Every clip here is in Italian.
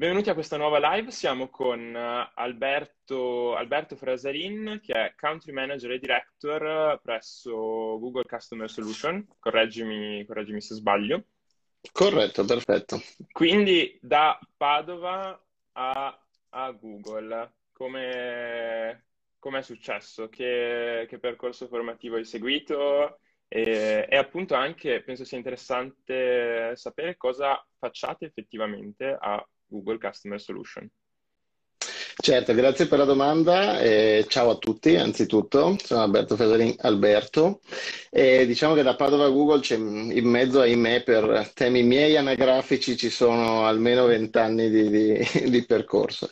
Benvenuti a questa nuova live, siamo con Alberto Frasarin, che è Country Manager e Director presso Google Customer Solutions, correggimi se sbaglio. Corretto, perfetto. Quindi da Padova a Google, come è successo? Che percorso formativo hai seguito? E appunto anche penso sia interessante sapere cosa facciate effettivamente a Google Customer Solutions. Certo, grazie per la domanda. Ciao a tutti, anzitutto. Sono Alberto Frasarin. Diciamo che da Padova a Google c'è in mezzo, ahimè, per temi miei anagrafici ci sono almeno 20 anni di percorso.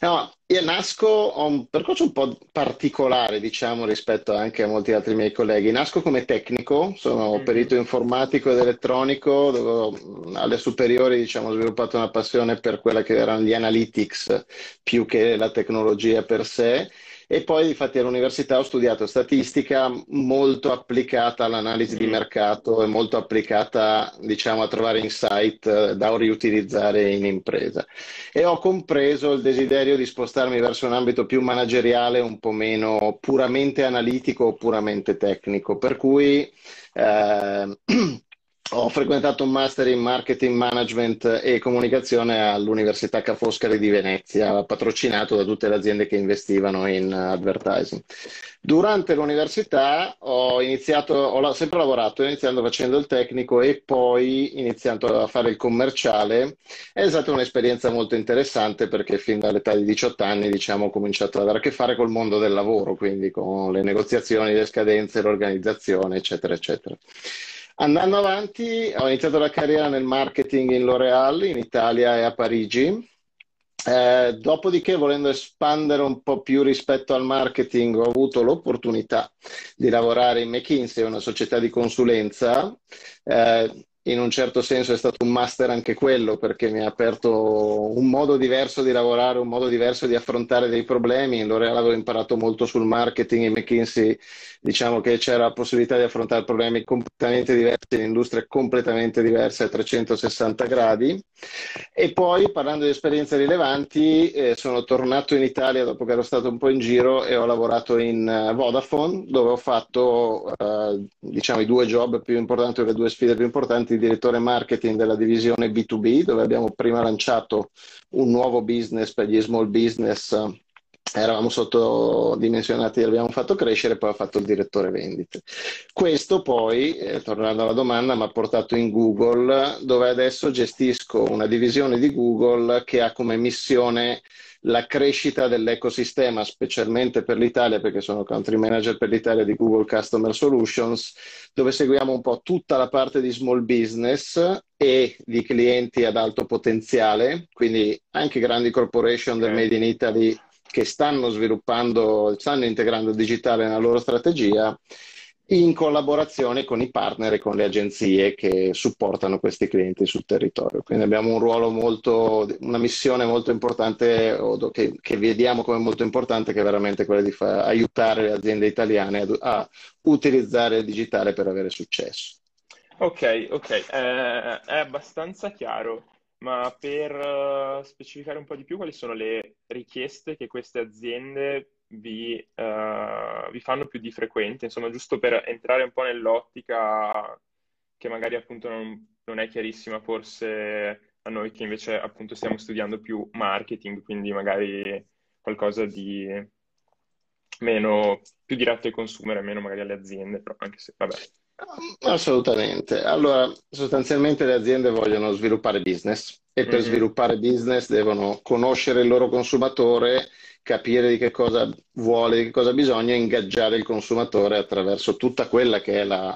No, io nasco, ho un percorso un po' particolare, diciamo, rispetto anche a molti altri miei colleghi. Nasco come tecnico, sono perito informatico ed elettronico, dove alle superiori, diciamo, ho sviluppato una passione per quella che erano gli analytics, più che la tecnologia per sé, e poi infatti all'università ho studiato statistica molto applicata all'analisi di mercato e molto applicata, diciamo, a trovare insight da riutilizzare in impresa, e ho compreso il desiderio di spostarmi verso un ambito più manageriale, un po' meno puramente analitico o puramente tecnico, per cui ho frequentato un master in marketing, management e comunicazione all'Università Ca' Foscari di Venezia, patrocinato da tutte le aziende che investivano in advertising. Durante l'università ho sempre lavorato, iniziando facendo il tecnico e poi iniziando a fare il commerciale. È stata un'esperienza molto interessante perché fin dall'età di 18 anni, diciamo, ho cominciato ad avere a che fare col mondo del lavoro, quindi con le negoziazioni, le scadenze, l'organizzazione, eccetera, eccetera. Andando avanti, ho iniziato la carriera nel marketing in L'Oréal, in Italia e a Parigi. Dopodiché, volendo espandere un po' più rispetto al marketing, ho avuto l'opportunità di lavorare in McKinsey, una società di consulenza. In un certo senso è stato un master anche quello, perché mi ha aperto un modo diverso di lavorare, un modo diverso di affrontare dei problemi. In L'Oréal avevo imparato molto sul marketing, in McKinsey diciamo che c'era la possibilità di affrontare problemi completamente diversi, in industrie completamente diverse a 360 gradi. E poi, parlando di esperienze rilevanti, sono tornato in Italia dopo che ero stato un po' in giro e ho lavorato in Vodafone, dove ho fatto diciamo i due job più importanti, o le due sfide più importanti: direttore marketing della divisione B2B, dove abbiamo prima lanciato un nuovo business per gli small business, eravamo sottodimensionati e l'abbiamo fatto crescere, poi ho fatto il direttore vendite. Questo poi, tornando alla domanda, mi ha portato in Google, dove adesso gestisco una divisione di Google che ha come missione la crescita dell'ecosistema, specialmente per l'Italia, perché sono country manager per l'Italia di Google Customer Solutions, dove seguiamo un po' tutta la parte di small business e di clienti ad alto potenziale, quindi anche grandi corporation del Made in Italy che stanno integrando il digitale nella loro strategia, in collaborazione con i partner e con le agenzie che supportano questi clienti sul territorio. Quindi abbiamo un ruolo una missione molto importante, che vediamo come molto importante, che è veramente quella di aiutare le aziende italiane a utilizzare il digitale per avere successo. Ok, è abbastanza chiaro, ma per specificare un po' di più, quali sono le richieste che queste aziende vi fanno più di frequente, insomma, giusto per entrare un po' nell'ottica che magari appunto non è chiarissima forse a noi che invece appunto stiamo studiando più marketing, quindi magari qualcosa di meno, più diretto ai consumer e meno magari alle aziende, però anche se vabbè. Assolutamente. Allora, sostanzialmente le aziende vogliono sviluppare business e per sviluppare business devono conoscere il loro consumatore, capire di che cosa vuole, di che cosa bisogna, e ingaggiare il consumatore attraverso tutta quella che è la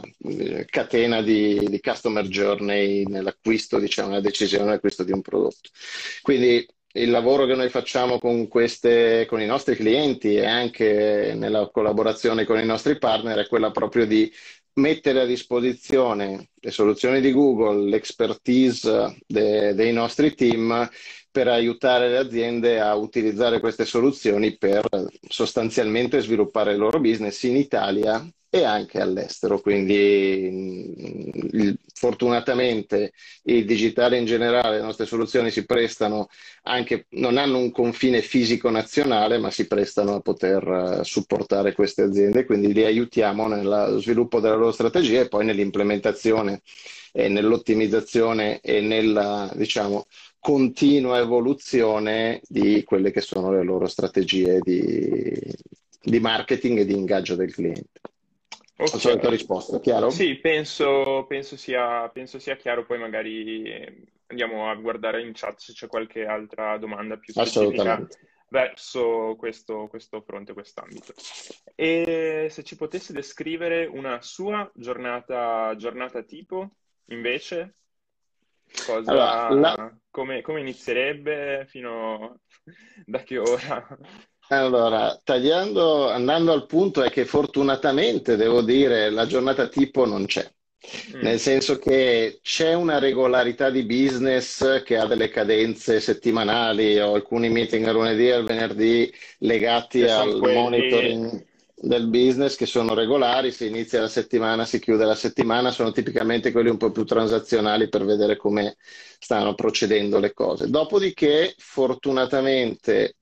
catena di customer journey nell'acquisto, diciamo, nella decisione dell'acquisto di un prodotto. Quindi il lavoro che noi facciamo con i nostri clienti e anche nella collaborazione con i nostri partner è quella proprio di mettere a disposizione le soluzioni di Google, l'expertise dei nostri team, per aiutare le aziende a utilizzare queste soluzioni per sostanzialmente sviluppare il loro business in Italia e anche all'estero. Quindi fortunatamente il digitale in generale, le nostre soluzioni si prestano anche, non hanno un confine fisico nazionale, ma si prestano a poter supportare queste aziende, quindi li aiutiamo nello sviluppo della loro strategia e poi nell'implementazione e nell'ottimizzazione e nella, diciamo, continua evoluzione di quelle che sono le loro strategie di marketing e di ingaggio del cliente. Okay. Ho la tua risposta, chiaro? Sì, penso sia chiaro, poi magari andiamo a guardare in chat se c'è qualche altra domanda più specifica verso questo fronte, quest'ambito. E se ci potesse descrivere una sua giornata tipo, invece, cosa, allora, come inizierebbe, fino da che ora? Allora, andando al punto, è che fortunatamente, devo dire, la giornata tipo non c'è. Nel senso che c'è una regolarità di business che ha delle cadenze settimanali, o alcuni meeting al lunedì e al venerdì legati al monitoring del business, che sono regolari, si inizia la settimana, si chiude la settimana, sono tipicamente quelli un po' più transazionali per vedere come stanno procedendo le cose. Dopodiché, fortunatamente,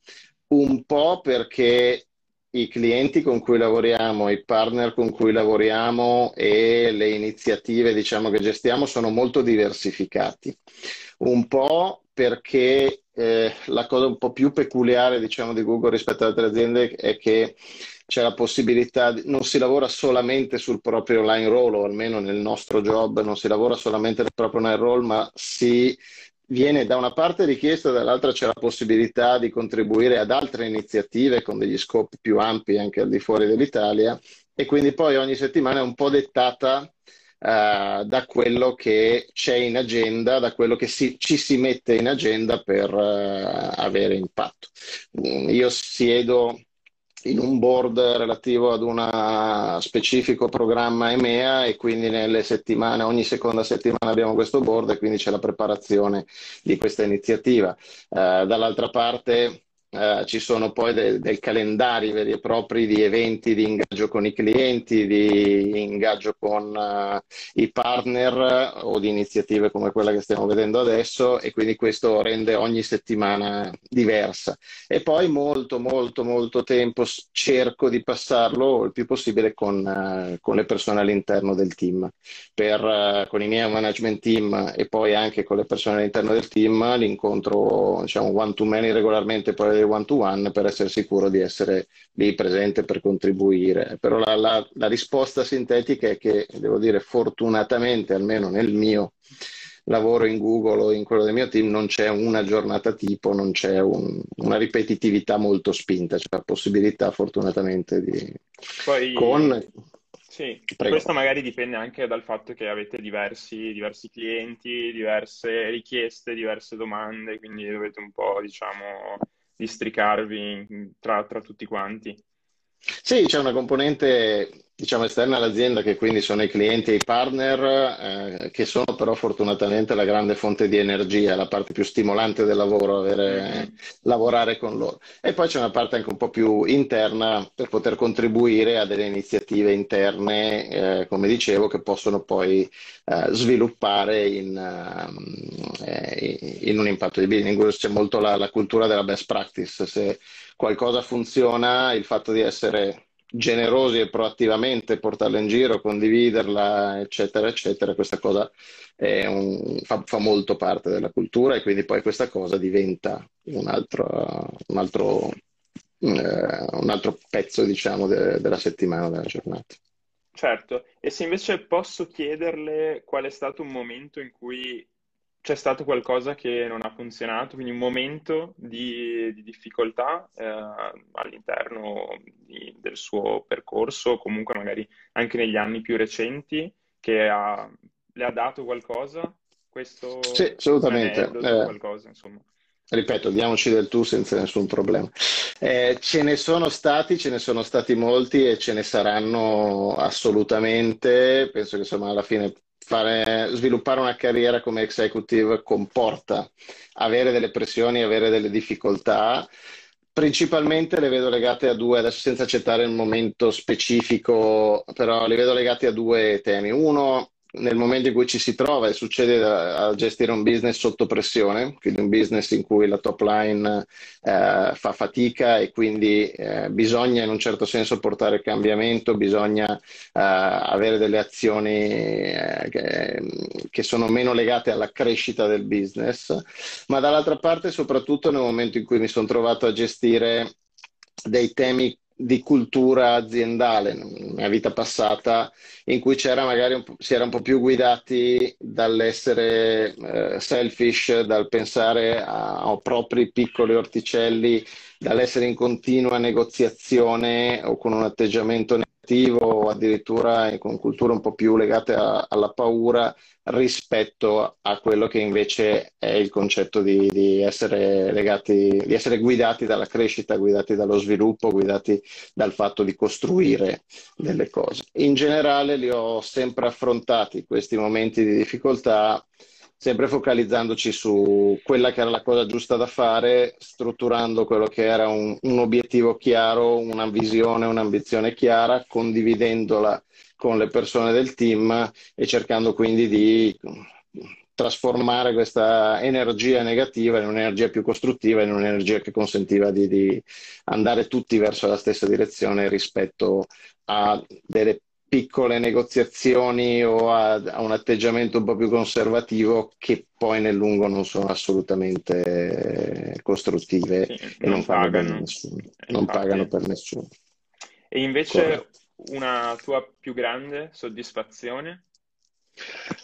un po' perché i clienti con cui lavoriamo, i partner con cui lavoriamo e le iniziative, diciamo, che gestiamo sono molto diversificati. Un po' perché la cosa un po' più peculiare, diciamo, di Google rispetto ad altre aziende è che c'è la possibilità, non si lavora solamente sul proprio online role, o almeno nel nostro job non si lavora solamente nel proprio online role, ma si viene da una parte richiesta, dall'altra c'è la possibilità di contribuire ad altre iniziative con degli scopi più ampi anche al di fuori dell'Italia, e quindi poi ogni settimana è un po' dettata da quello che c'è in agenda, da quello che ci si mette in agenda per avere impatto. Io siedo in un board relativo ad un specifico programma EMEA, e quindi nelle settimane, ogni seconda settimana abbiamo questo board, e quindi c'è la preparazione di questa iniziativa. Dall'altra parte ci sono poi dei calendari veri e propri di eventi di ingaggio con i clienti, di ingaggio con i partner, o di iniziative come quella che stiamo vedendo adesso, e quindi questo rende ogni settimana diversa. E poi molto tempo cerco di passarlo il più possibile con le persone all'interno del team, con i miei management team, e poi anche con le persone all'interno del team l'incontro, diciamo, one to many regolarmente, poi one-to-one, per essere sicuro di essere lì presente per contribuire. Però la risposta sintetica è che, devo dire, fortunatamente, almeno nel mio lavoro in Google o in quello del mio team, non c'è una giornata tipo, non c'è una ripetitività molto spinta, c'è la possibilità fortunatamente di... Sì, questo magari dipende anche dal fatto che avete diversi clienti, diverse richieste, diverse domande, quindi dovete un po', diciamo, districarvi tra tutti quanti. Sì, c'è una componente, diciamo, esterna all'azienda, che quindi sono i clienti e i partner, che sono però fortunatamente la grande fonte di energia, la parte più stimolante del lavoro, lavorare con loro. E poi c'è una parte anche un po' più interna, per poter contribuire a delle iniziative interne, come dicevo, che possono poi sviluppare in un impatto di business. C'è molto la cultura della best practice. Se qualcosa funziona, il fatto di essere generosi e proattivamente portarla in giro, condividerla, eccetera, eccetera, questa cosa fa molto parte della cultura, e quindi poi questa cosa diventa un altro pezzo, diciamo, della settimana, della giornata. Certo. E se invece posso chiederle qual è stato un momento in cui c'è stato qualcosa che non ha funzionato, quindi un momento di difficoltà all'interno del suo percorso, comunque magari anche negli anni più recenti, che le ha dato qualcosa? Questo sì, assolutamente. Qualcosa, insomma. Ripeto, diamoci del tu senza nessun problema. Ce ne sono stati molti, e ce ne saranno assolutamente. Penso che, insomma, alla fine sviluppare una carriera come executive comporta avere delle pressioni, avere delle difficoltà, Principalmente le vedo legate a due, adesso senza accettare un momento specifico, però le vedo legate a due temi. Uno, nel momento in cui ci si trova e succede a gestire un business sotto pressione, quindi un business in cui la top line fa fatica e quindi bisogna in un certo senso portare cambiamento, bisogna avere delle azioni che sono meno legate alla crescita del business, ma dall'altra parte soprattutto nel momento in cui mi sono trovato a gestire dei temi di cultura aziendale nella mia vita passata, in cui c'era magari si era un po' più guidati dall'essere selfish, dal pensare a propri piccoli orticelli, dall'essere in continua negoziazione o con un atteggiamento negativo o addirittura con culture un po' più legate alla paura rispetto a quello che invece è il concetto di essere guidati dalla crescita, guidati dallo sviluppo, guidati dal fatto di costruire delle cose. In generale li ho sempre affrontati questi momenti di difficoltà, sempre focalizzandoci su quella che era la cosa giusta da fare, strutturando quello che era un obiettivo chiaro, una visione, un'ambizione chiara, condividendola con le persone del team e cercando quindi di trasformare questa energia negativa in un'energia più costruttiva, in un'energia che consentiva di andare tutti verso la stessa direzione rispetto a delle piccole negoziazioni o a un atteggiamento un po' più conservativo che poi nel lungo non sono assolutamente costruttive, sì, e non pagano per nessuno. Non pagano per nessuno. E invece una tua più grande soddisfazione?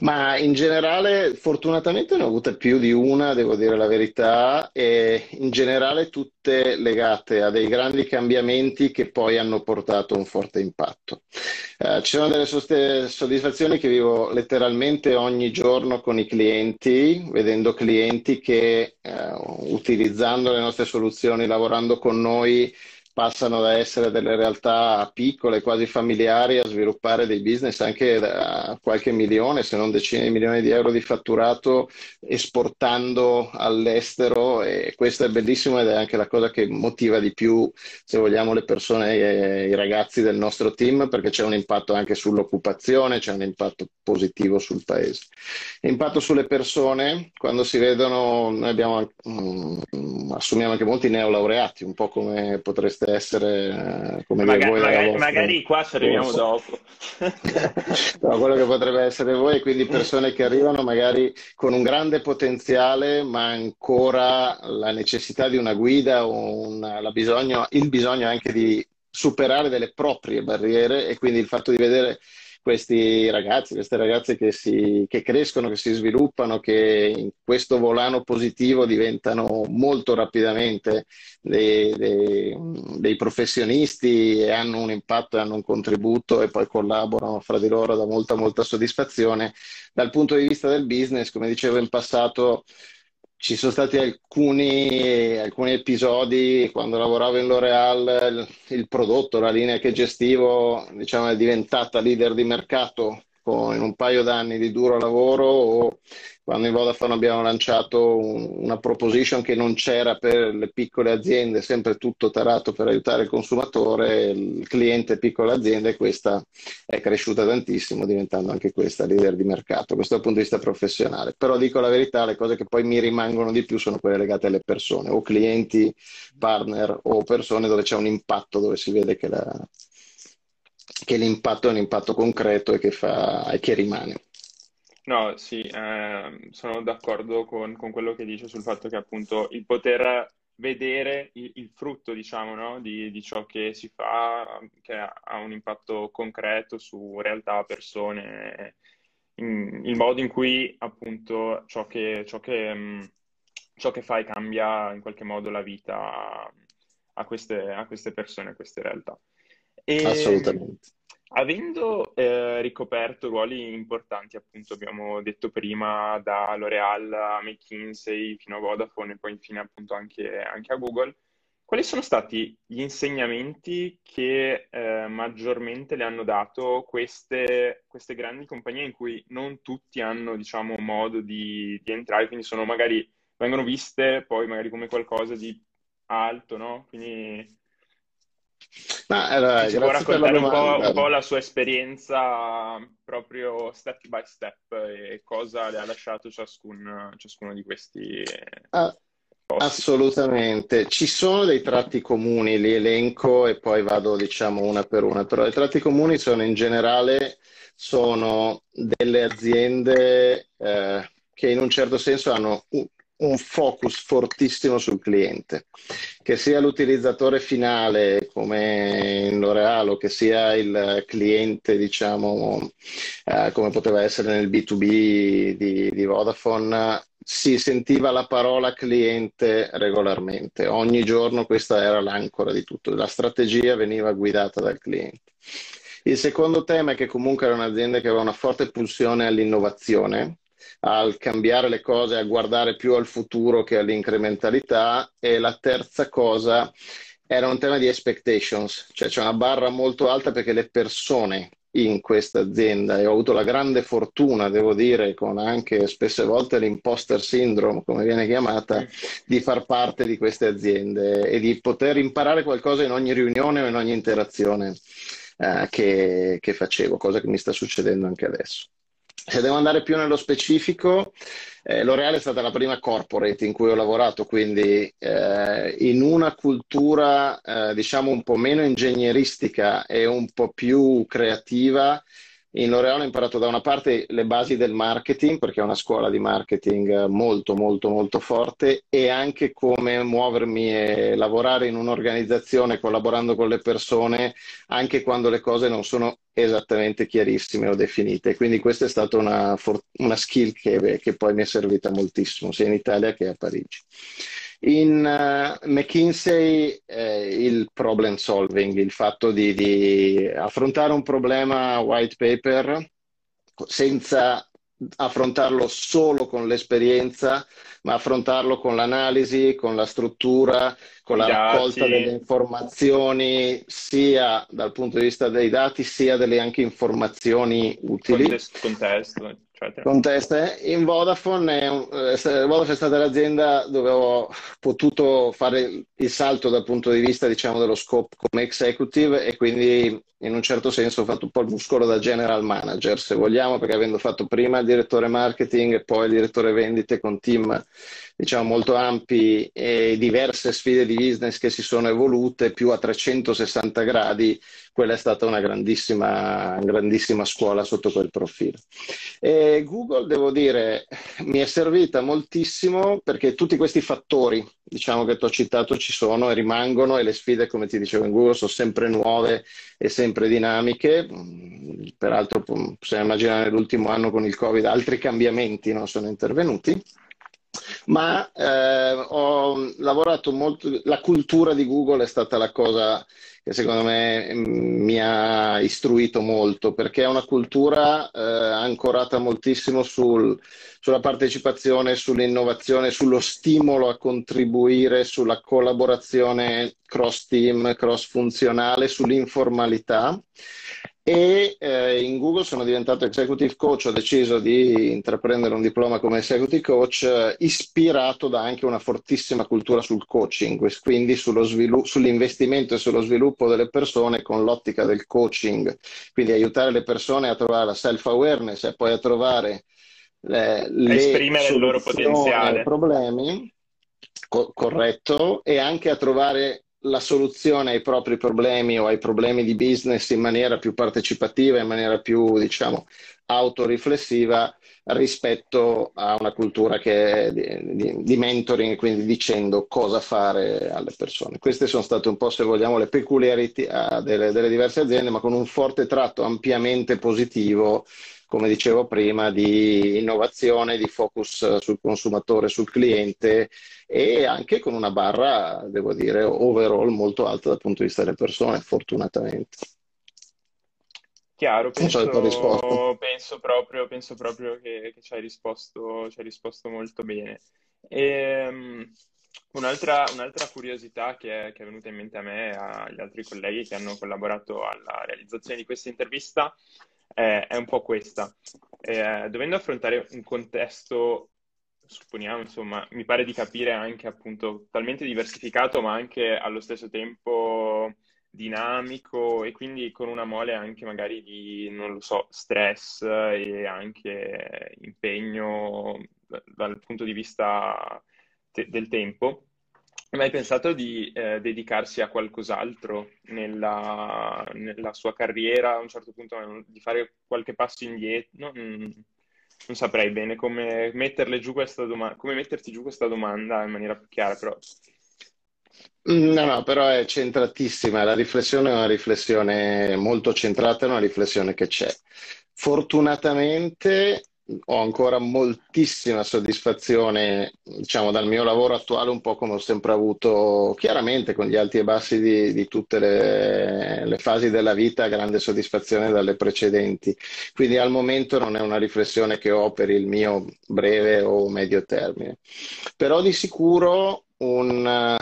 Ma in generale fortunatamente ne ho avuta più di una, devo dire la verità, e in generale tutte legate a dei grandi cambiamenti che poi hanno portato un forte impatto. Ci sono delle soddisfazioni che vivo letteralmente ogni giorno con i clienti, vedendo clienti che utilizzando le nostre soluzioni, lavorando con noi, passano da essere delle realtà piccole, quasi familiari, a sviluppare dei business anche da qualche milione, se non decine di milioni di euro di fatturato, esportando all'estero, e questo è bellissimo ed è anche la cosa che motiva di più, se vogliamo, le persone e i ragazzi del nostro team, perché c'è un impatto anche sull'occupazione, c'è un impatto positivo sul paese. Impatto sulle persone, quando si vedono, noi assumiamo anche molti neolaureati, un po' come potreste essere come voi, magari qua ci arriviamo dopo. No, quello che potrebbe essere voi, quindi persone che arrivano magari con un grande potenziale ma ancora la necessità di una guida o il bisogno anche di superare delle proprie barriere, e quindi il fatto di vedere questi ragazzi, queste ragazze che crescono, che si sviluppano, che in questo volano positivo diventano molto rapidamente dei professionisti e hanno un impatto, hanno un contributo e poi collaborano fra di loro, dà molta soddisfazione. Dal punto di vista del business, come dicevo in passato, ci sono stati alcuni episodi quando lavoravo in L'Oréal, il prodotto, la linea che gestivo, diciamo, è diventata leader di mercato in un paio d'anni di duro lavoro, o quando in Vodafone abbiamo lanciato una proposition che non c'era per le piccole aziende, sempre tutto tarato per aiutare il consumatore, il cliente, piccola azienda, e questa è cresciuta tantissimo, diventando anche questa leader di mercato. Questo dal punto di vista professionale, però dico la verità, le cose che poi mi rimangono di più sono quelle legate alle persone, o clienti, partner o persone dove c'è un impatto, dove si vede che l'impatto è un impatto concreto e che rimane. No, sì, sono d'accordo con quello che dice sul fatto che appunto il poter vedere il frutto, diciamo, no? di ciò che si fa, che ha un impatto concreto su realtà, persone, il modo in cui appunto ciò che fai cambia in qualche modo la vita a queste persone, a queste realtà. E assolutamente. Avendo ricoperto ruoli importanti, appunto abbiamo detto prima, da L'Oréal a McKinsey fino a Vodafone e poi infine appunto anche a Google, quali sono stati gli insegnamenti che maggiormente le hanno dato queste grandi compagnie in cui non tutti hanno, diciamo, modo di entrare, quindi vengono viste poi magari come qualcosa di alto, no? Quindi ma, allora, ci può raccontare un po' la sua esperienza proprio step by step e cosa le ha lasciato ciascuno di questi posti. Assolutamente, ci sono dei tratti comuni, li elenco e poi vado diciamo una per una, però i tratti comuni sono in generale sono delle aziende che in un certo senso hanno un focus fortissimo sul cliente, che sia l'utilizzatore finale come in L'Oréal o che sia il cliente diciamo come poteva essere nel B2B di Vodafone, si sentiva la parola cliente regolarmente, ogni giorno questa era l'ancora di tutto, la strategia veniva guidata dal cliente. Il secondo tema è che comunque era un'azienda che aveva una forte pulsione all'innovazione, al cambiare le cose, a guardare più al futuro che all'incrementalità. E la terza cosa era un tema di expectations, cioè c'è una barra molto alta perché le persone in questa azienda, e ho avuto la grande fortuna, devo dire, con anche spesse volte l'imposter syndrome, come viene chiamata, di far parte di queste aziende e di poter imparare qualcosa in ogni riunione o in ogni interazione che facevo, cosa che mi sta succedendo anche adesso. Se devo andare più nello specifico, L'Oréal è stata la prima corporate in cui ho lavorato, quindi in una cultura diciamo un po' meno ingegneristica e un po' più creativa. In L'Oréal ho imparato da una parte le basi del marketing, perché è una scuola di marketing molto molto molto forte, e anche come muovermi e lavorare in un'organizzazione collaborando con le persone anche quando le cose non sono esattamente chiarissime o definite. Quindi questa è stata una skill che poi mi è servita moltissimo sia in Italia che a Parigi. In McKinsey il problem solving, il fatto di affrontare un problema white paper senza affrontarlo solo con l'esperienza, ma affrontarlo con l'analisi, con la struttura, con la raccolta delle informazioni, sia dal punto di vista dei dati, sia delle anche informazioni utili. Contesto. In Vodafone Vodafone è stata l'azienda dove ho potuto fare il salto dal punto di vista diciamo dello scope come executive, e quindi in un certo senso ho fatto un po' il muscolo da general manager, se vogliamo, perché avendo fatto prima il direttore marketing e poi il direttore vendite con team diciamo molto ampi e diverse sfide di business che si sono evolute più a 360 gradi, quella è stata una grandissima scuola sotto quel profilo. E Google, devo dire, mi è servita moltissimo perché tutti questi fattori, diciamo, che ti ho citato ci sono e rimangono, e le sfide, come ti dicevo, in Google sono sempre nuove e sempre dinamiche. Peraltro, possiamo immaginare nell'ultimo anno con il Covid altri cambiamenti non sono intervenuti. Ma ho lavorato molto, la cultura di Google è stata la cosa che secondo me mi ha istruito molto, perché è una cultura ancorata moltissimo sulla partecipazione, sull'innovazione, sullo stimolo a contribuire, sulla collaborazione cross team, cross funzionale, sull'informalità. E in Google sono diventato executive coach, ho deciso di intraprendere un diploma come executive coach, ispirato da anche una fortissima cultura sul coaching, quindi sull'investimento e sullo sviluppo delle persone con l'ottica del coaching, quindi aiutare le persone a trovare la self-awareness e poi a trovare esprimere il loro potenziale, problemi, corretto, e anche a trovare la soluzione ai propri problemi o ai problemi di business in maniera più partecipativa, in maniera più, diciamo, autoriflessiva, rispetto a una cultura che è di mentoring, quindi dicendo cosa fare alle persone. Queste sono state un po', se vogliamo, le peculiarità delle diverse aziende, ma con un forte tratto ampiamente positivo, come dicevo prima, di innovazione, di focus sul consumatore, sul cliente, e anche con una barra, devo dire, overall molto alta dal punto di vista delle persone, fortunatamente. Chiaro, penso proprio che ci hai risposto molto bene. Un'altra curiosità che è venuta in mente a me e agli altri colleghi che hanno collaborato alla realizzazione di questa intervista è un po' questa. Dovendo affrontare un contesto supponiamo, insomma, mi pare di capire anche appunto talmente diversificato ma anche allo stesso tempo dinamico, e quindi con una mole anche magari di, non lo so, stress e anche impegno dal punto di vista del tempo. Hai mai pensato di dedicarsi a qualcos'altro nella sua carriera, a un certo punto di fare qualche passo indietro? Non saprei bene come metterle giù questa domanda, come metterti giù questa domanda in maniera più chiara, però. No, però è centratissima. La riflessione è una riflessione molto centrata, è una riflessione che c'è. Fortunatamente ho ancora moltissima soddisfazione, diciamo, dal mio lavoro attuale, un po' come ho sempre avuto, chiaramente con gli alti e bassi di tutte le fasi della vita, grande soddisfazione dalle precedenti. Quindi al momento non è una riflessione che ho per il mio breve o medio termine. Però di sicuro un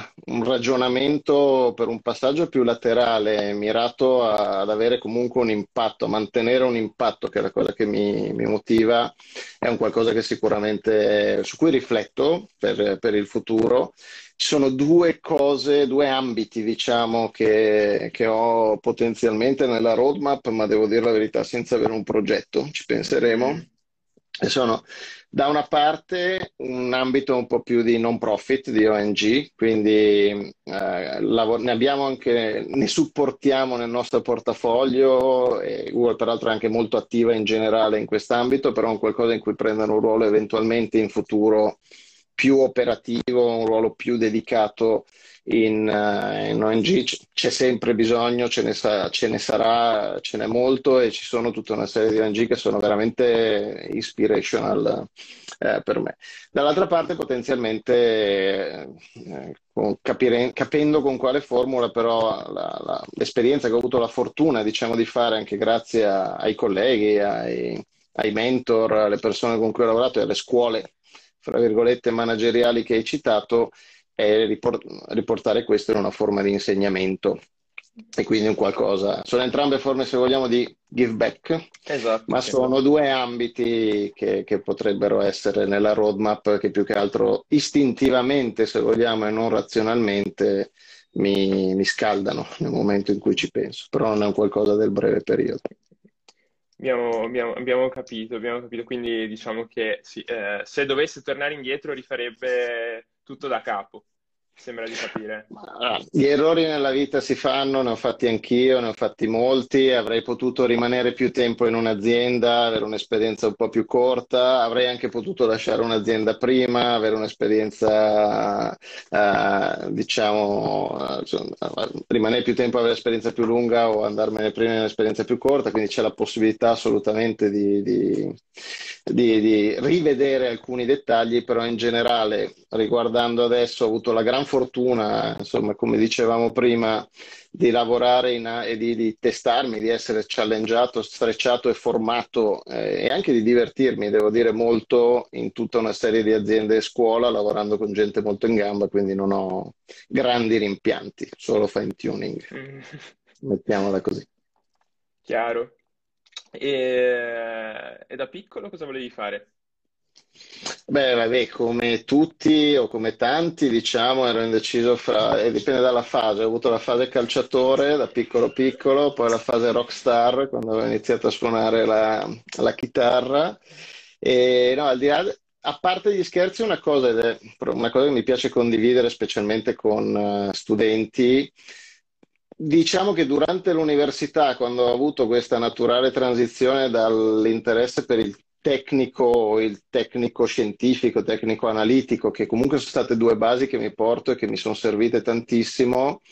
ragionamento per un passaggio più laterale, mirato ad avere comunque un impatto, a mantenere un impatto, che è la cosa che mi motiva, è un qualcosa che sicuramente su cui rifletto per il futuro. Ci sono due cose, due ambiti, diciamo, che ho potenzialmente nella roadmap, ma devo dire la verità senza avere un progetto, ci penseremo. Sono da una parte un ambito un po' più di non profit, di ONG, quindi ne supportiamo nel nostro portafoglio, e Google peraltro è anche molto attiva in generale in quest'ambito, però è un qualcosa in cui prendono un ruolo eventualmente in futuro più operativo, un ruolo più dedicato in ONG. C'è sempre bisogno, ce ne sarà, ce n'è molto, e ci sono tutta una serie di ONG che sono veramente inspirational per me. Dall'altra parte potenzialmente capendo con quale formula, però l'esperienza che ho avuto la fortuna, diciamo, di fare, anche grazie ai colleghi, ai mentor, alle persone con cui ho lavorato e alle scuole, fra virgolette, manageriali che hai citato, è riportare questo in una forma di insegnamento, e quindi un qualcosa, sono entrambe forme, se vogliamo, di give back, esatto, ma sono due ambiti che potrebbero essere nella roadmap, che più che altro istintivamente, se vogliamo, e non razionalmente mi scaldano nel momento in cui ci penso, però non è un qualcosa del breve periodo. Abbiamo capito, quindi diciamo che sì, se dovesse tornare indietro rifarebbe tutto da capo, sembra di capire. Gli errori nella vita si fanno, ne ho fatti anch'io, ne ho fatti molti. Avrei potuto rimanere più tempo in un'azienda, avere un'esperienza un po' più corta, avrei anche potuto lasciare un'azienda prima, avere un'esperienza, diciamo, rimanere più tempo, avere un'esperienza più lunga, o andarmene prima in un'esperienza più corta, quindi c'è la possibilità assolutamente di rivedere alcuni dettagli, però in generale, riguardando adesso, ho avuto la gran fortuna, insomma, come dicevamo prima, di lavorare e di testarmi, di essere challengeato, strecciato e formato, e anche di divertirmi, devo dire, molto in tutta una serie di aziende e scuola, lavorando con gente molto in gamba, quindi non ho grandi rimpianti, solo fine tuning, mettiamola così. Chiaro. E da piccolo cosa volevi fare? Beh, vabbè, come tutti o come tanti, diciamo, ero indeciso fra, e dipende dalla fase. Ho avuto la fase calciatore da piccolo, poi la fase rockstar quando avevo iniziato a suonare la chitarra. E no, al di là, a parte gli scherzi, una cosa che mi piace condividere, specialmente con studenti. Diciamo che durante l'università, quando ho avuto questa naturale transizione dall'interesse per il tecnico scientifico, tecnico analitico, che comunque sono state due basi che mi porto e che mi sono servite tantissimo,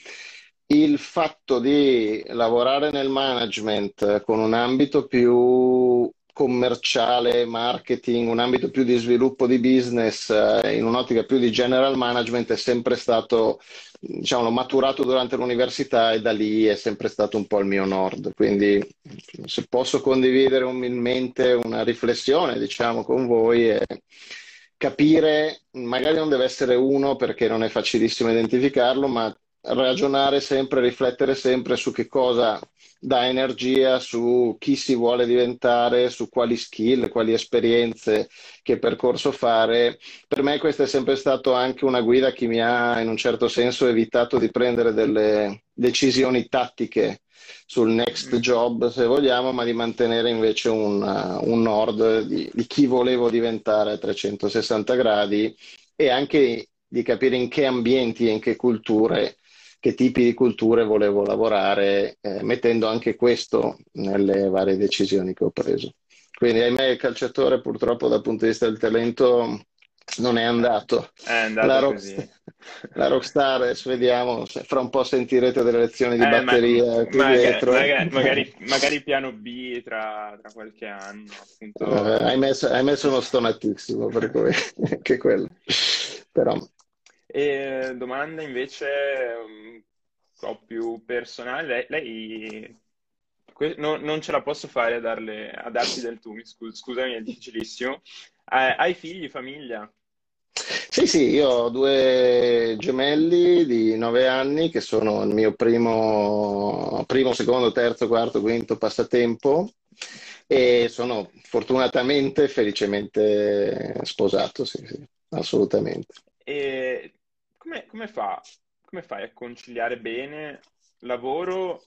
il fatto di lavorare nel management con un ambito più commerciale, marketing, un ambito più di sviluppo di business, in un'ottica più di general management, è sempre stato, diciamo, l'ho maturato durante l'università, e da lì è sempre stato un po' il mio nord. Quindi, se posso condividere umilmente una riflessione, diciamo, con voi, è capire, magari non deve essere uno perché non è facilissimo identificarlo, ma ragionare sempre, riflettere sempre su che cosa dà energia, su chi si vuole diventare, su quali skill, quali esperienze, che percorso fare. Per me questa è sempre stata anche una guida che mi ha in un certo senso evitato di prendere delle decisioni tattiche sul next job, se vogliamo, ma di mantenere invece un nord di chi volevo diventare a 360 gradi e anche di capire in che ambienti e in che culture, che tipi di culture volevo lavorare, mettendo anche questo nelle varie decisioni che ho preso. Quindi ahimè il calciatore purtroppo dal punto di vista del talento non è andato. È andato così. La rockstar, vediamo, fra un po' sentirete delle lezioni di batteria qui dietro. Magari piano B tra qualche anno. Appunto. Hai messo uno stonatissimo, per cui anche quello. Però... E domanda invece un po' più personale, lei non ce la posso fare a darti del tu, scusami, è difficilissimo. Hai figli, famiglia? Sì, io ho due gemelli di 9 anni che sono il mio primo, secondo, terzo, quarto, quinto passatempo e sono fortunatamente, felicemente sposato, sì, assolutamente. E come fai a conciliare bene lavoro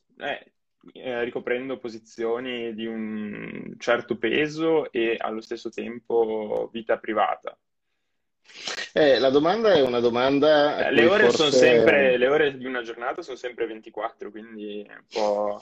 ricoprendo posizioni di un certo peso e allo stesso tempo vita privata? La domanda è una domanda... Le ore di una giornata sono sempre 24, quindi è un po'...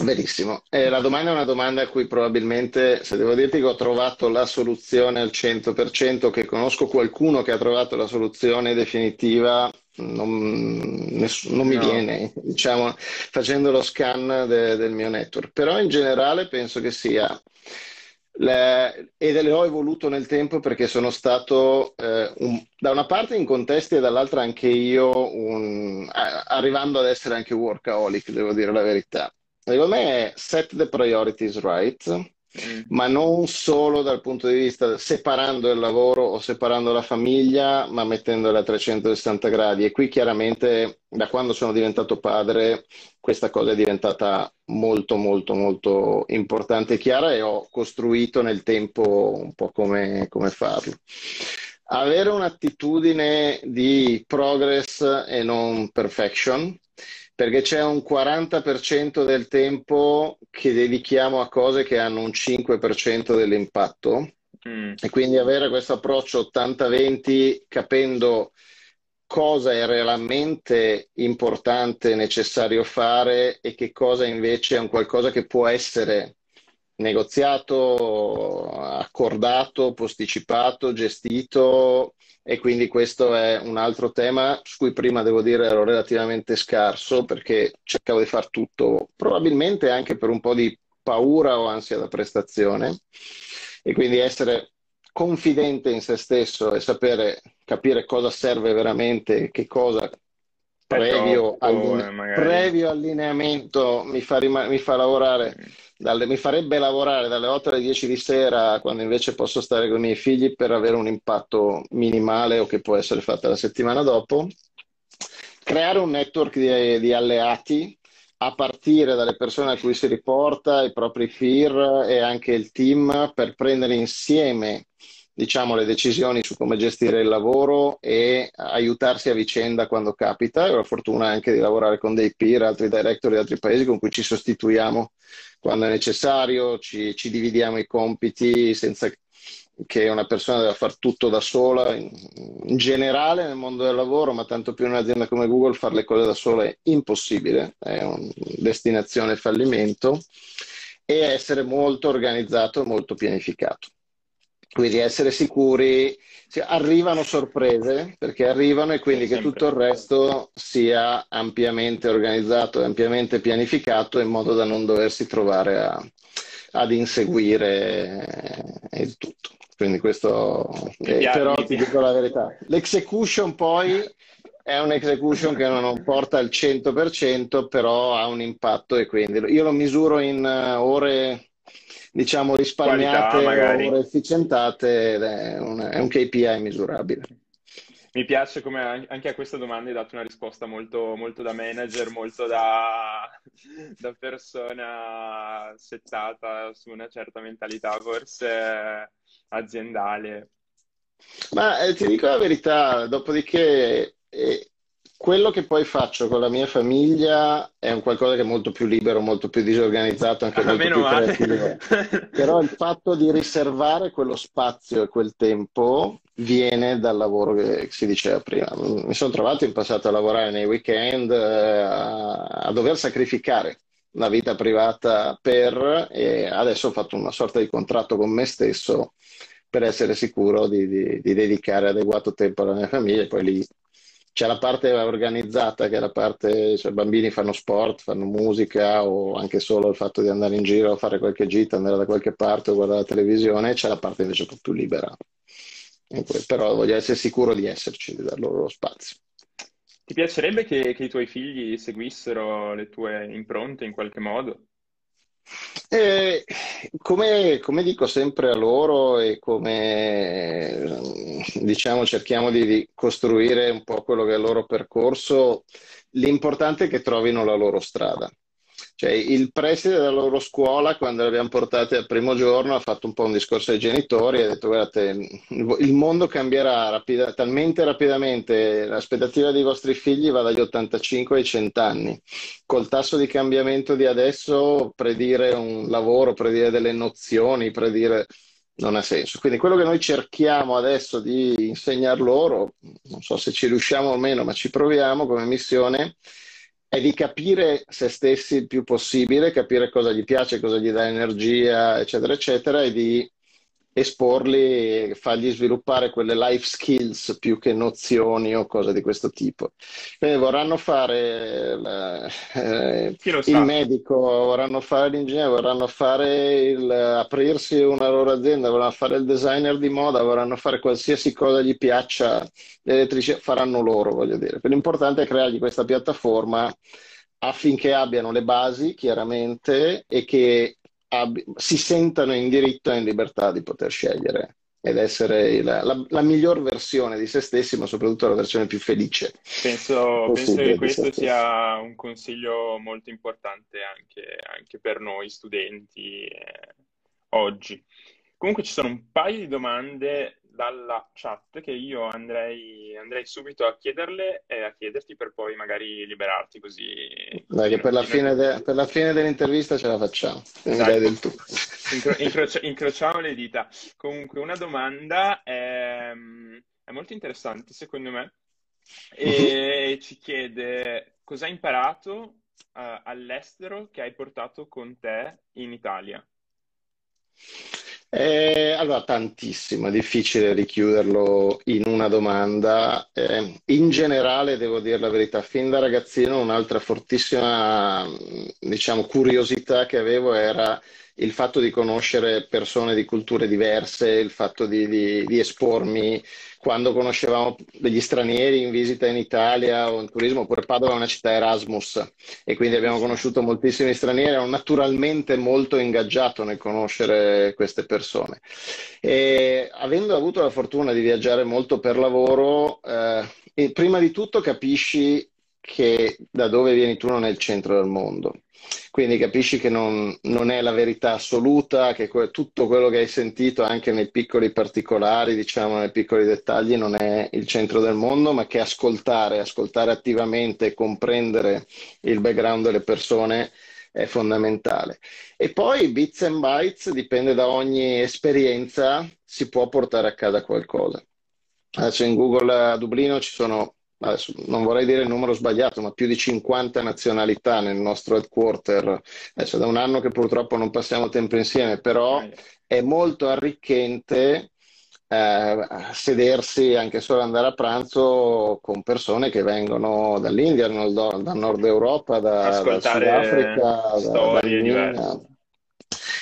Verissimo. La domanda è una domanda a cui probabilmente, se devo dirti che ho trovato la soluzione al 100%, che conosco qualcuno che ha trovato la soluzione definitiva, non mi viene, diciamo, facendo lo scan del mio network. Però in generale penso che sia... le ho evoluto nel tempo perché sono stato da una parte in contesti e dall'altra anche io arrivando ad essere anche workaholic, devo dire la verità. Secondo me è set the priorities right, ma non solo dal punto di vista separando il lavoro o separando la famiglia, ma mettendola a 360 gradi. E qui chiaramente da quando sono diventato padre questa cosa è diventata molto molto molto importante e chiara, e ho costruito nel tempo un po' come farlo. Avere un'attitudine di progress e non perfection, perché c'è un 40% del tempo che dedichiamo a cose che hanno un 5% dell'impatto, e quindi avere questo approccio 80-20, capendo cosa è realmente importante, necessario fare e che cosa invece è un qualcosa che può essere negoziato, accordato, posticipato, gestito, e quindi questo è un altro tema su cui prima, devo dire, ero relativamente scarso perché cercavo di far tutto, probabilmente anche per un po' di paura o ansia da prestazione, e quindi essere confidente in se stesso e sapere capire cosa serve veramente, che cosa previo allineamento mi farebbe lavorare dalle 8 alle 10 di sera, quando invece posso stare con i miei figli per avere un impatto minimale o che può essere fatta la settimana dopo. Creare un network di alleati a partire dalle persone a cui si riporta, i propri peer e anche il team, per prendere insieme, diciamo, le decisioni su come gestire il lavoro e aiutarsi a vicenda quando capita. Ho la fortuna anche di lavorare con dei peer, altri director di altri paesi con cui ci sostituiamo quando è necessario, ci dividiamo i compiti senza che una persona debba far tutto da sola. In generale nel mondo del lavoro, ma tanto più in un'azienda come Google, fare le cose da sola è impossibile, è una destinazione fallimento, e essere molto organizzato e molto pianificato. Quindi essere sicuri, arrivano sorprese, perché arrivano, e quindi che tutto il resto sia ampiamente organizzato e ampiamente pianificato, in modo da non doversi trovare ad inseguire il tutto. Quindi questo, però ti dico la verità, l'execution poi è un execution che non porta al 100%, però ha un impatto, e quindi io lo misuro in ore... diciamo risparmiate o efficientate, è un KPI misurabile. Mi piace come anche a questa domanda hai dato una risposta molto, molto da manager, molto da persona settata su una certa mentalità forse aziendale. Ma ti dico la verità, dopodiché quello che poi faccio con la mia famiglia è un qualcosa che è molto più libero, molto più disorganizzato, anche molto più creativo. Però il fatto di riservare quello spazio e quel tempo viene dal lavoro che si diceva prima. Mi sono trovato in passato a lavorare nei weekend, a dover sacrificare la vita privata per, e adesso ho fatto una sorta di contratto con me stesso per essere sicuro di dedicare adeguato tempo alla mia famiglia. Poi lì c'è la parte organizzata, che è la parte, cioè, bambini fanno sport, fanno musica, o anche solo il fatto di andare in giro a fare qualche gita, andare da qualche parte o guardare la televisione. C'è la parte invece un po' più libera, però voglio essere sicuro di esserci, di dar loro lo spazio. Ti piacerebbe che i tuoi figli seguissero le tue impronte in qualche modo? Come dico sempre a loro, e come diciamo cerchiamo di costruire un po' quello che è il loro percorso, l'importante è che trovino la loro strada. Cioè, il preside della loro scuola, quando li abbiamo portati al primo giorno, ha fatto un po' un discorso ai genitori e ha detto: guardate, il mondo cambierà talmente rapidamente, l'aspettativa dei vostri figli va dagli 85 ai 100 anni. Col tasso di cambiamento di adesso, predire un lavoro, predire delle nozioni, predire non ha senso. Quindi quello che noi cerchiamo adesso di insegnar loro, non so se ci riusciamo o meno, ma ci proviamo come missione, è di capire se stessi il più possibile, capire cosa gli piace, cosa gli dà energia, eccetera, eccetera, e di esporli, fargli sviluppare quelle life skills più che nozioni o cose di questo tipo. Quindi vorranno fare il medico, vorranno fare l'ingegnere, vorranno fare aprirsi una loro azienda, vorranno fare il designer di moda, vorranno fare qualsiasi cosa gli piaccia, l'elettricità, faranno loro, voglio dire. L'importante è creargli questa piattaforma affinché abbiano le basi, chiaramente, e che si sentano in diritto e in libertà di poter scegliere ed essere la miglior versione di se stessi, ma soprattutto la versione più felice. Penso che questo sia un consiglio molto importante anche per noi studenti oggi. Comunque ci sono un paio di domande dalla chat che io andrei subito a chiederle e a chiederti, per poi magari liberarti, così. Dai, che per la fine dell'intervista ce la facciamo. Dai, del tu. Incrociamo le dita. Comunque una domanda è molto interessante secondo me, e ci chiede: cosa hai imparato all'estero che hai portato con te in Italia? Allora, tantissimo, è difficile richiuderlo in una domanda. In generale, devo dire la verità, fin da ragazzino un'altra fortissima, diciamo, curiosità che avevo era il fatto di conoscere persone di culture diverse, il fatto di espormi. Quando conoscevamo degli stranieri in visita in Italia o in turismo, oppure Padova è una città Erasmus e quindi abbiamo conosciuto moltissimi stranieri, ero naturalmente molto ingaggiato nel conoscere queste persone. E, avendo avuto la fortuna di viaggiare molto per lavoro, e prima di tutto capisci che da dove vieni tu non è il centro del mondo. Quindi capisci che non è la verità assoluta, che tutto quello che hai sentito, anche nei piccoli particolari, diciamo, nei piccoli dettagli, non è il centro del mondo, ma che ascoltare attivamente e comprendere il background delle persone è fondamentale. E poi bits and bytes, dipende da ogni esperienza, si può portare a casa qualcosa. Adesso in Google a Dublino ci sono, adesso non vorrei dire il numero sbagliato, ma più di 50 nazionalità nel nostro headquarter. Adesso da un anno che purtroppo non passiamo tempo insieme, però è molto arricchente sedersi, anche solo andare a pranzo, con persone che vengono dall'India, dal Nord Europa, dal Sudafrica, storie diverse.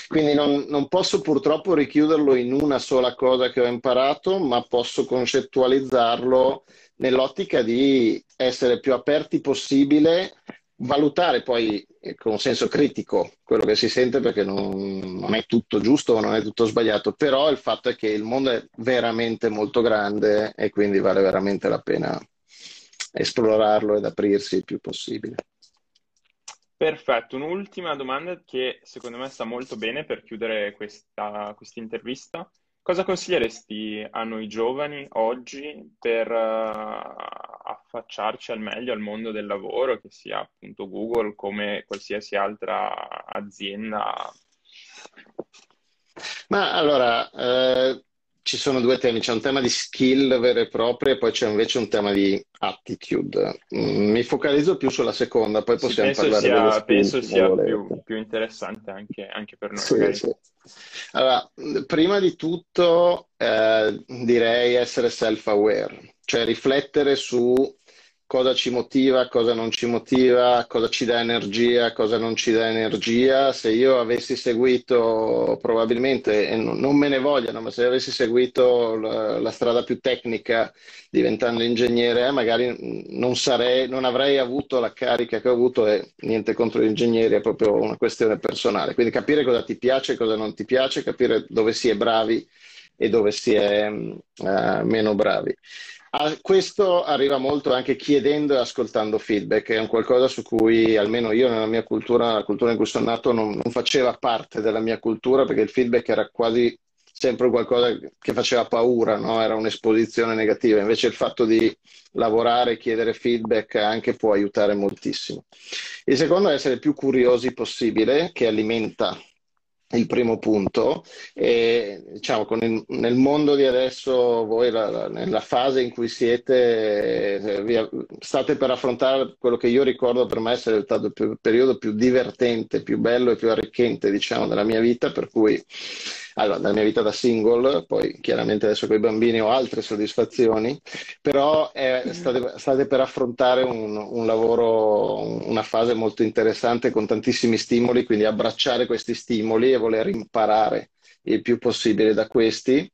Quindi non posso purtroppo richiuderlo in una sola cosa che ho imparato, ma posso concettualizzarlo nell'ottica di essere più aperti possibile valutare poi con senso critico quello che si sente, perché non è tutto giusto ma non è tutto sbagliato, però il fatto è che il mondo è veramente molto grande e quindi vale veramente la pena esplorarlo ed aprirsi il più possibile. Perfetto, un'ultima domanda che secondo me sta molto bene per chiudere questa intervista. Cosa consiglieresti a noi giovani oggi per affacciarci al meglio al mondo del lavoro, che sia appunto Google come qualsiasi altra azienda? Ma allora, ci sono due temi, c'è un tema di skill vere e proprie e poi c'è invece un tema di attitude. Mi focalizzo più sulla seconda, poi possiamo parlare. Penso sia più interessante anche per noi. Sì. Allora, prima di tutto direi essere self-aware, cioè riflettere su cosa ci motiva, cosa non ci motiva, cosa ci dà energia, cosa non ci dà energia. Se io avessi seguito, probabilmente, e non me ne vogliono, ma se avessi seguito la strada più tecnica diventando ingegnere, magari non avrei avuto la carica che ho avuto, e niente contro gli ingegneri, è proprio una questione personale. Quindi capire cosa ti piace, cosa non ti piace, capire dove si è bravi e dove si è meno bravi. A questo arriva molto anche chiedendo e ascoltando feedback, è un qualcosa su cui almeno io nella mia cultura, la cultura in cui sono nato, non faceva parte della mia cultura, perché il feedback era quasi sempre qualcosa che faceva paura, no? Era un'esposizione negativa, invece il fatto di lavorare e chiedere feedback anche può aiutare moltissimo. Il secondo è essere più curiosi possibile, che alimenta il primo punto, e diciamo nel mondo di adesso voi nella fase in cui siete state per affrontare quello che io ricordo per me essere il periodo più divertente, più bello e più arricchente, diciamo, della mia vita, per cui allora, della mia vita da single, poi chiaramente adesso con i bambini ho altre soddisfazioni, però state per affrontare un lavoro, una fase molto interessante con tantissimi stimoli, quindi abbracciare questi stimoli e voler imparare il più possibile da questi,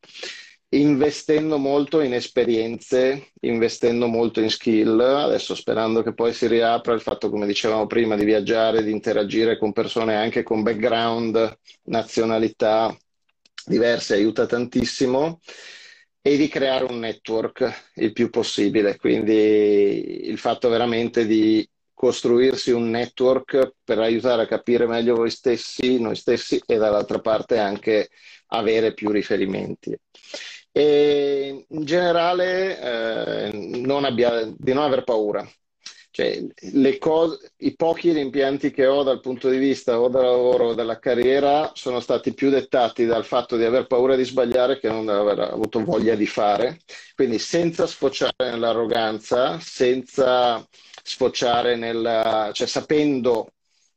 investendo molto in esperienze, investendo molto in skill, adesso sperando che poi si riapra il fatto, come dicevamo prima, di viaggiare, di interagire con persone anche con background, nazionalità diverse, aiuta tantissimo, e di creare un network il più possibile, quindi il fatto veramente di costruirsi un network per aiutare a capire meglio voi stessi, noi stessi, e dall'altra parte anche avere più riferimenti. E in generale di non aver paura. Cioè, i pochi rimpianti che ho dal punto di vista o dal lavoro o dalla carriera sono stati più dettati dal fatto di aver paura di sbagliare che non di aver avuto voglia di fare. Quindi senza sfociare nell'arroganza, senza sfociare cioè sapendo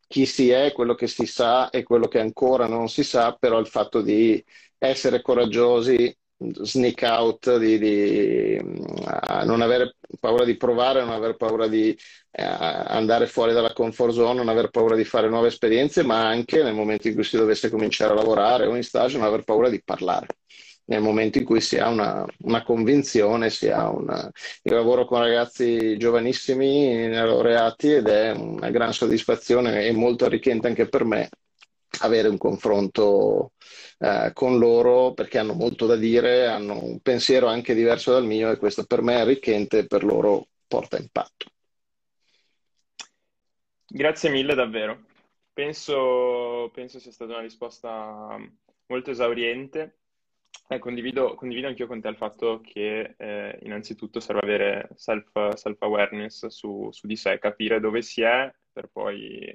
chi si è, quello che si sa e quello che ancora non si sa, però il fatto di essere coraggiosi, sneak out, non avere paura di provare, non aver paura di andare fuori dalla comfort zone, non aver paura di fare nuove esperienze, ma anche nel momento in cui si dovesse cominciare a lavorare o in stage non aver paura di parlare, nel momento in cui si ha una convinzione, Io lavoro con ragazzi giovanissimi, laureati, ed è una gran soddisfazione e molto arricchente anche per me avere un confronto con loro, perché hanno molto da dire, hanno un pensiero anche diverso dal mio, e questo per me è arricchente e per loro porta impatto. Grazie mille davvero, penso sia stata una risposta molto esauriente. Condivido anch'io con te il fatto che innanzitutto serve avere self-awareness su di sé, capire dove si è per poi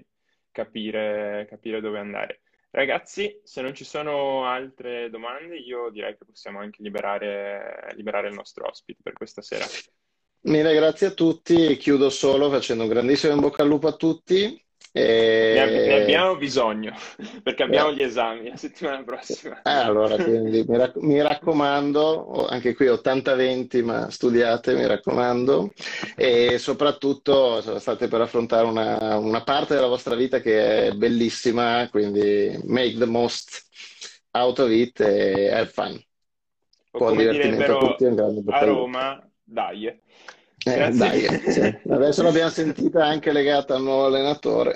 capire dove andare. Ragazzi, se non ci sono altre domande, io direi che possiamo anche liberare il nostro ospite per questa sera. Mille grazie a tutti, e chiudo solo facendo un grandissimo in bocca al lupo a tutti. Ne abbiamo bisogno, perché abbiamo gli esami la settimana prossima. Allora, quindi mi raccomando, anche qui 80-20, ma studiate, mi raccomando, e soprattutto state per affrontare una parte della vostra vita che è bellissima, quindi make the most out of it e have fun. Buon divertimento a tutti. A Roma, dai. Dai, cioè, adesso l'abbiamo sentita anche legata al nuovo allenatore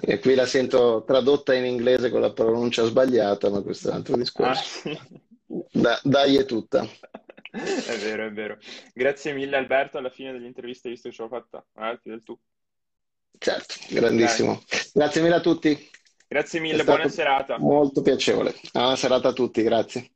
e qui la sento tradotta in inglese con la pronuncia sbagliata, ma questo è un altro discorso. Dai è tutta. È vero, è vero. Grazie mille Alberto, alla fine dell'intervista hai visto che ce l'ho fatta, alti del tu. Certo, grandissimo. Dai. Grazie mille a tutti. Grazie mille, buona serata. Molto piacevole. Buona serata a tutti, grazie.